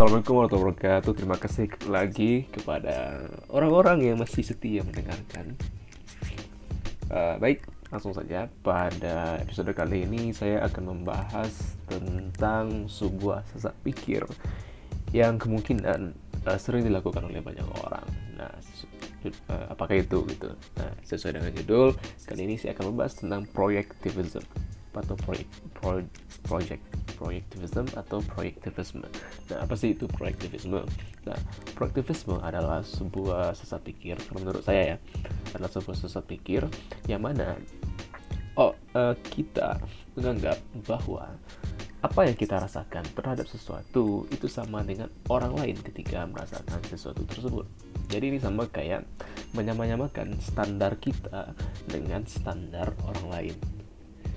Assalamualaikum warahmatullahi wabarakatuh. Terima kasih lagi kepada orang-orang yang masih setia mendengarkan. Baik, langsung saja. Pada episode kali ini saya akan membahas tentang sebuah sesat pikir yang kemungkinan sering dilakukan oleh banyak orang. Nah, apakah itu gitu? Nah, sesuai dengan judul, kali ini saya akan membahas tentang Projectivism atau Projectivism. Nah, apa sih itu Projectivism? Nah, Projectivism adalah sebuah sesat pikir, kalau menurut saya ya, adalah sebuah sesat pikir yang mana kita menganggap bahwa apa yang kita rasakan terhadap sesuatu itu sama dengan orang lain ketika merasakan sesuatu tersebut. Jadi ini sama kayak menyamakan standar kita dengan standar orang lain.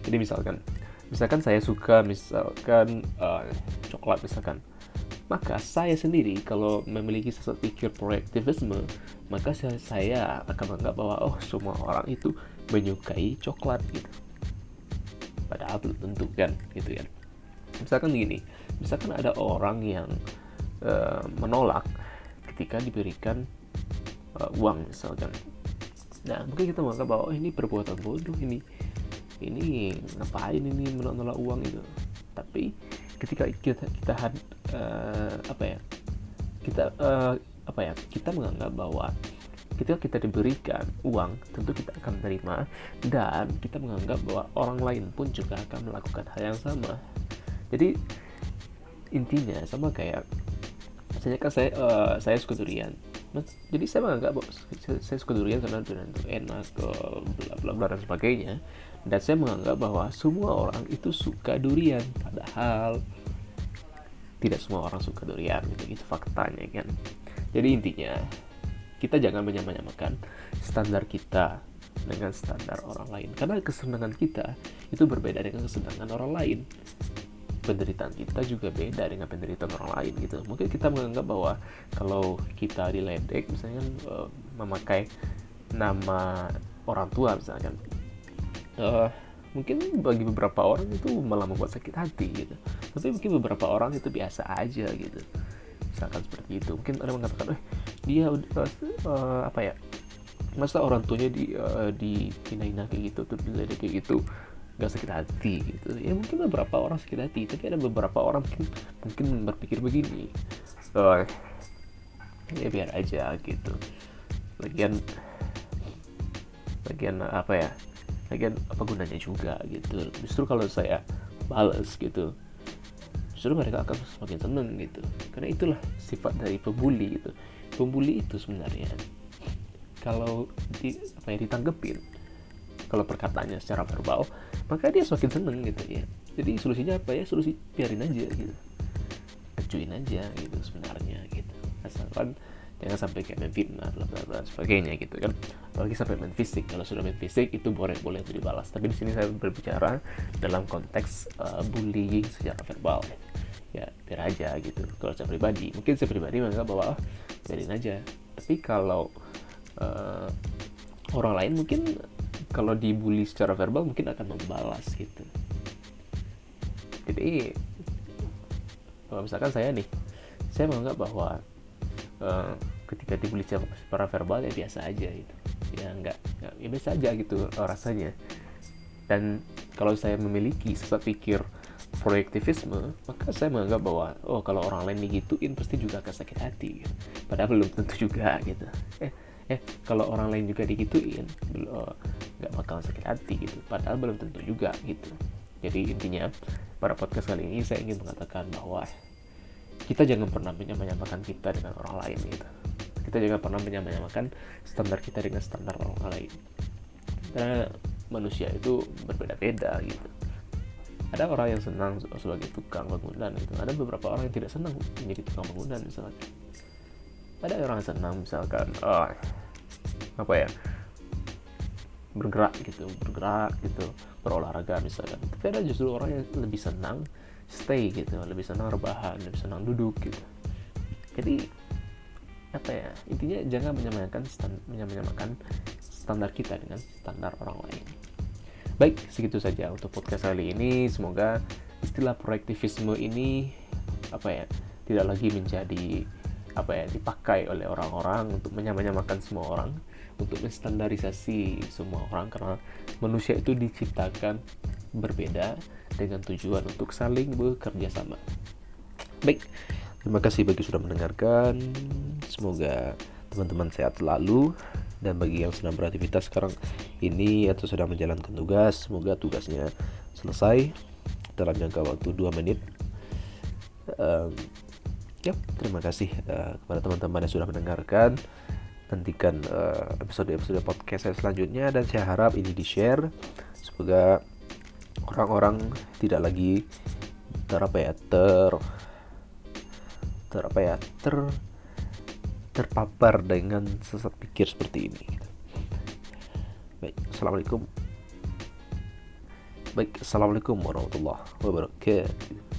Jadi misalkan saya suka coklat misalkan, maka saya sendiri kalau memiliki sesat pikir Projectivism, maka saya akan menganggap bahwa semua orang itu menyukai coklat gitu. Padahal belum tentu kan, gitu kan. Misalkan ada orang yang menolak ketika diberikan uang misalkan. Nah, mungkin kita menganggap bahwa ini perbuatan bodoh ini ngapain ini menolak uang itu. Tapi ketika kita menganggap bahwa ketika kita diberikan uang tentu kita akan menerima, dan kita menganggap bahwa orang lain pun juga akan melakukan hal yang sama. Jadi intinya sama kayak misalnya kan saya suka durian. Jadi saya menganggap bahwa saya suka durian karena durian itu enak, bla bla bla dan sebagainya. Dan saya menganggap bahwa semua orang itu suka durian, padahal tidak semua orang suka durian. Itu faktanya kan. Jadi intinya kita jangan menyamakan standar kita dengan standar orang lain, karena kesenangan kita itu berbeda dengan kesenangan orang lain. Penderitaan kita juga beda dengan penderitaan orang lain gitu. Mungkin kita menganggap bahwa kalau kita diledek misalnya memakai nama orang tua misalkan, mungkin bagi beberapa orang itu malah membuat sakit hati gitu. Tapi mungkin beberapa orang itu biasa aja gitu. Misalkan seperti itu. Mungkin ada mengatakan, dia masa orang tuanya di hina-hina kayak gitu, diledek kayak gitu, gak sakit hati gitu ya. Mungkin beberapa orang sakit hati, tapi ada beberapa orang mungkin berpikir begini, ya biar aja gitu, lagian apa gunanya juga gitu. Justru kalau saya balas gitu, justru mereka akan semakin seneng gitu, karena itulah sifat dari pembuli gitu. Pembuli itu sebenarnya kalau ditanggepin kalau perkataannya secara verbal, maka dia semakin seneng gitu ya. Jadi solusinya apa ya? Solusi biarin aja gitu, kecuin aja gitu sebenarnya gitu. Asalkan jangan sampai kayak memfitnah, bla bla bla sebagainya gitu kan. Apalagi sampai main fisik. Kalau sudah main fisik itu boleh itu dibalas. Tapi di sini saya berbicara dalam konteks bullying secara verbal. Ya biar aja gitu. Kalau saya pribadi, mungkin saya pribadi menganggap bahwa biarin aja. Tapi kalau orang lain mungkin kalau dibully secara verbal mungkin akan membalas gitu. Jadi misalkan saya menganggap bahwa ketika dibully secara verbal ya biasa aja gitu. Ya enggak ya biasa aja gitu rasanya. Dan kalau saya memiliki sesat pikir Projectivism, maka saya menganggap bahwa kalau orang lain digituin pasti juga akan sakit hati gitu. Padahal belum tentu juga gitu. Kalau orang lain juga digituin nggak bakal sakit hati gitu, padahal belum tentu juga gitu. Jadi intinya pada podcast kali ini saya ingin mengatakan bahwa kita jangan pernah menyamakan kita dengan orang lain gitu. Kita jangan pernah menyamakan standar kita dengan standar orang lain, karena manusia itu berbeda-beda gitu. Ada orang yang senang sebagai tukang bangunan gitu. Ada beberapa orang yang tidak senang menjadi tukang bangunan misalnya. Ada orang senang misalkan bergerak gitu, berolahraga misalkan. Tapi ada justru orang yang lebih senang stay gitu, lebih senang rebahan, lebih senang duduk gitu. Jadi intinya jangan menyamakan standar kita dengan standar orang lain. Baik, segitu saja untuk podcast kali ini. Semoga istilah Projectivism ini tidak lagi menjadi dipakai oleh orang-orang untuk menyamakan semua orang, untuk menstandarisasi semua orang, karena manusia itu diciptakan berbeda dengan tujuan untuk saling bekerja sama. Baik, terima kasih bagi sudah mendengarkan. Semoga teman-teman sehat selalu, dan bagi yang sedang beraktivitas sekarang ini atau sedang menjalankan tugas, semoga tugasnya selesai dalam jangka waktu 2 menit. Terima kasih kepada teman-teman yang sudah mendengarkan. Nantikan episode-episode podcast saya selanjutnya, dan saya harap ini di-share. Semoga orang-orang tidak lagi terpapar dengan sesat pikir seperti ini. Baik, Assalamualaikum warahmatullahi wabarakatuh.